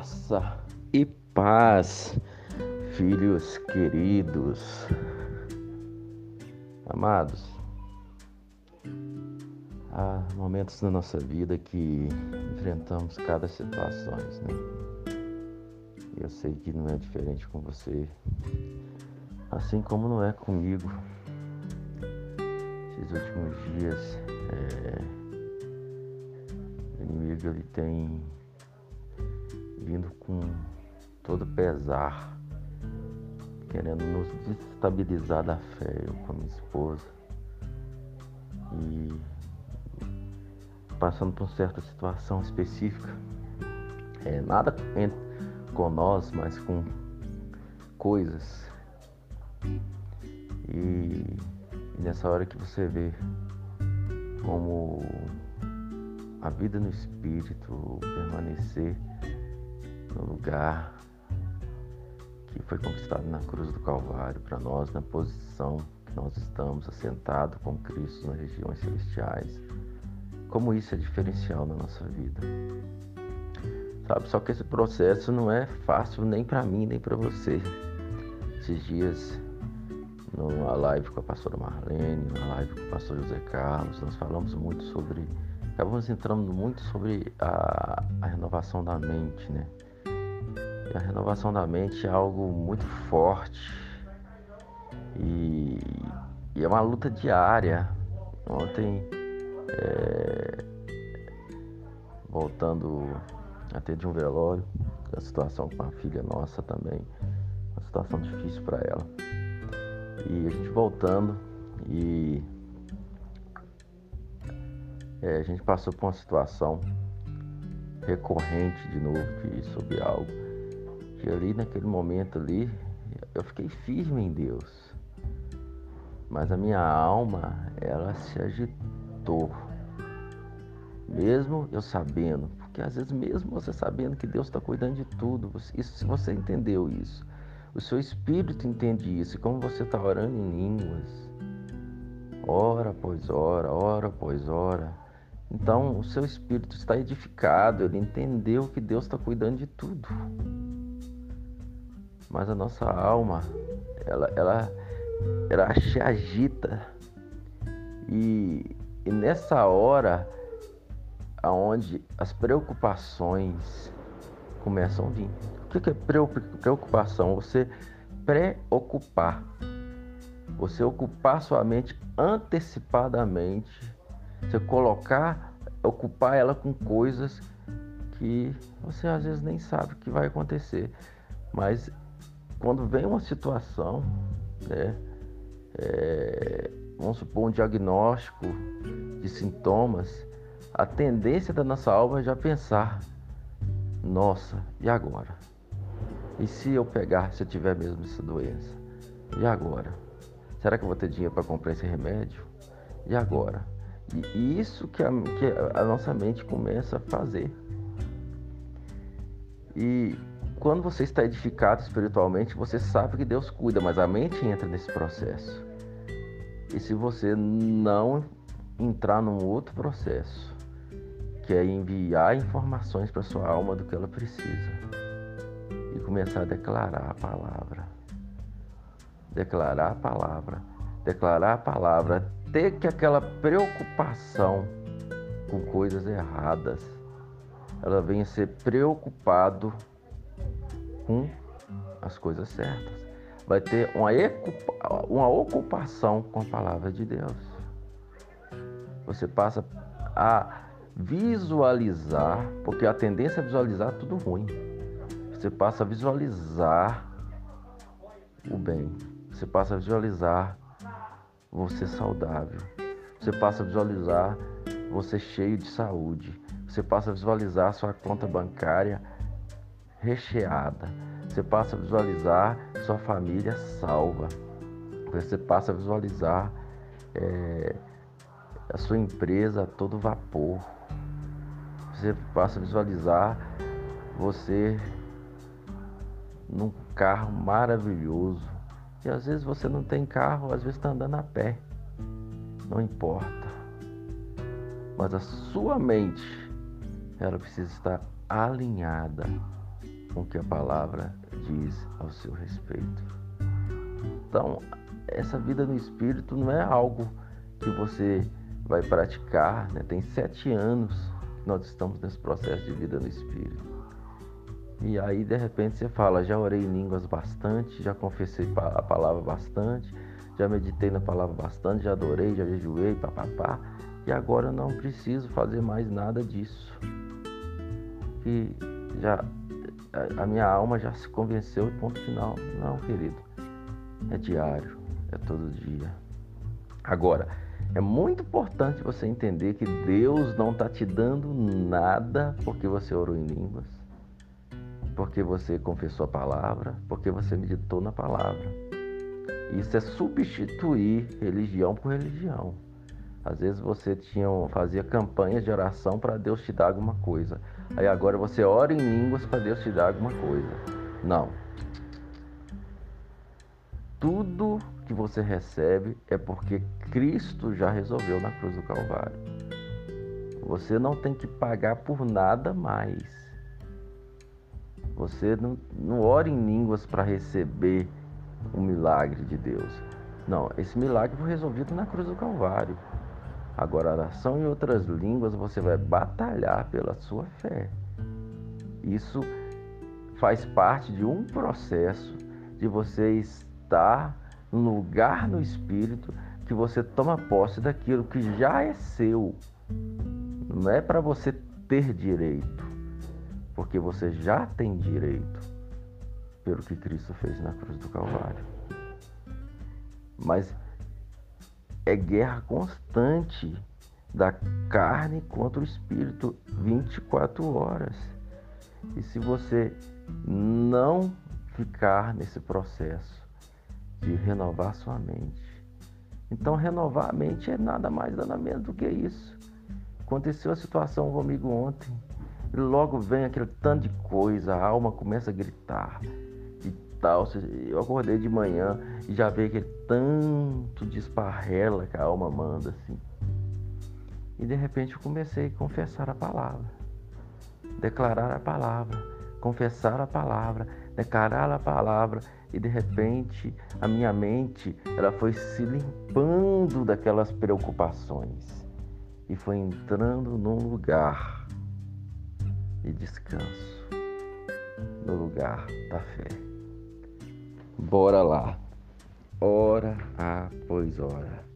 Graça e paz, filhos queridos, amados. Há momentos na nossa vida que enfrentamos cada situação, né? Eu sei que não é diferente com você, assim como não é comigo. Esses últimos dias, o inimigo ele tem vindo com todo pesar, querendo nos desestabilizar da fé. Eu com a minha esposa e passando por uma certa situação específica, nada com nós, mas com coisas. E nessa hora que você vê como a vida no Espírito, permanecer no lugar que foi conquistado na cruz do Calvário para nós, na posição que nós estamos assentados com Cristo nas regiões celestiais, como isso é diferencial na nossa vida, sabe? Só que esse processo não é fácil nem para mim nem para você. Esses dias, numa live com a pastora Marlene, numa live com o pastor José Carlos, nós falamos muito sobre, acabamos entrando muito sobre a renovação da mente, né? A renovação da mente é algo muito forte e é uma luta diária. Ontem, voltando até de um velório, a situação com a filha nossa também, uma situação difícil para ela. E a gente voltando a gente passou por uma situação recorrente de novo sobre algo. E ali naquele momento ali, eu fiquei firme em Deus, mas a minha alma, ela se agitou, mesmo eu sabendo, porque às vezes mesmo você sabendo que Deus está cuidando de tudo, isso, se você entendeu isso, o seu espírito entende isso, e como você está orando em línguas, hora após hora, então o seu espírito está edificado, ele entendeu que Deus está cuidando de tudo. Mas a nossa alma, ela se agita. E nessa hora, onde as preocupações começam a vir. O que é preocupação? Você preocupar. Você ocupar sua mente antecipadamente. Você ocupar ela com coisas que você às vezes nem sabe o que vai acontecer. Mas quando vem uma situação, né, vamos supor um diagnóstico de sintomas, a tendência da nossa alma é já pensar, nossa, e agora? E se eu tiver mesmo essa doença? E agora? Será que eu vou ter dinheiro para comprar esse remédio? E agora? E isso que a nossa mente começa a fazer. E quando você está edificado espiritualmente, você sabe que Deus cuida, mas a mente entra nesse processo. E se você não entrar num outro processo, que é enviar informações para sua alma do que ela precisa, e começar a declarar a palavra, até que aquela preocupação com coisas erradas, ela venha a ser preocupado com as coisas certas. Vai ter uma ocupação com a palavra de Deus. Você passa a visualizar, porque a tendência é visualizar tudo ruim. Você passa a visualizar o bem. Você passa a visualizar você saudável. Você passa a visualizar você cheio de saúde. Você passa a visualizar sua conta bancária recheada. Você passa a visualizar sua família salva. Você passa a visualizar a sua empresa a todo vapor. Você passa a visualizar você num carro maravilhoso. E às vezes você não tem carro, às vezes está andando a pé. Não importa. Mas a sua mente, ela precisa estar alinhada com o que a palavra diz ao seu respeito. Então, essa vida no Espírito não é algo que você vai praticar, né? Tem 7 anos que nós estamos nesse processo de vida no Espírito. E aí, de repente, você fala, já orei em línguas bastante, já confessei a palavra bastante, já meditei na palavra bastante, já adorei, já jejuei, papapá. E agora eu não preciso fazer mais nada disso. Que já a minha alma já se convenceu e ponto final. Não, querido. É diário, é todo dia. Agora, é muito importante você entender que Deus não está te dando nada porque você orou em línguas, porque você confessou a palavra, porque você meditou na palavra. Isso é substituir religião por religião. Às vezes você fazia campanhas de oração para Deus te dar alguma coisa. Aí agora você ora em línguas para Deus te dar alguma coisa. Não. Tudo que você recebe é porque Cristo já resolveu na cruz do Calvário. Você não tem que pagar por nada mais. Você não ora em línguas para receber o milagre de Deus. Não, esse milagre foi resolvido na cruz do Calvário. Agora, a oração em outras línguas, você vai batalhar pela sua fé. Isso faz parte de um processo de você estar num lugar no Espírito que você toma posse daquilo que já é seu. Não é para você ter direito, porque você já tem direito pelo que Cristo fez na cruz do Calvário. Mas é guerra constante da carne contra o espírito, 24 horas. E se você não ficar nesse processo de renovar sua mente, então renovar a mente é nada mais nada menos do que isso. Aconteceu a situação comigo ontem, e logo vem aquele tanto de coisa, a alma começa a gritar. Eu acordei de manhã e já veio aquele tanto de esparrela que a alma manda assim. E de repente eu comecei a confessar a palavra, declarar a palavra, confessar a palavra, declarar a palavra. E de repente a minha mente, ela foi se limpando daquelas preocupações e foi entrando num lugar de descanso, no lugar da fé. Bora lá. Ora, pois ora.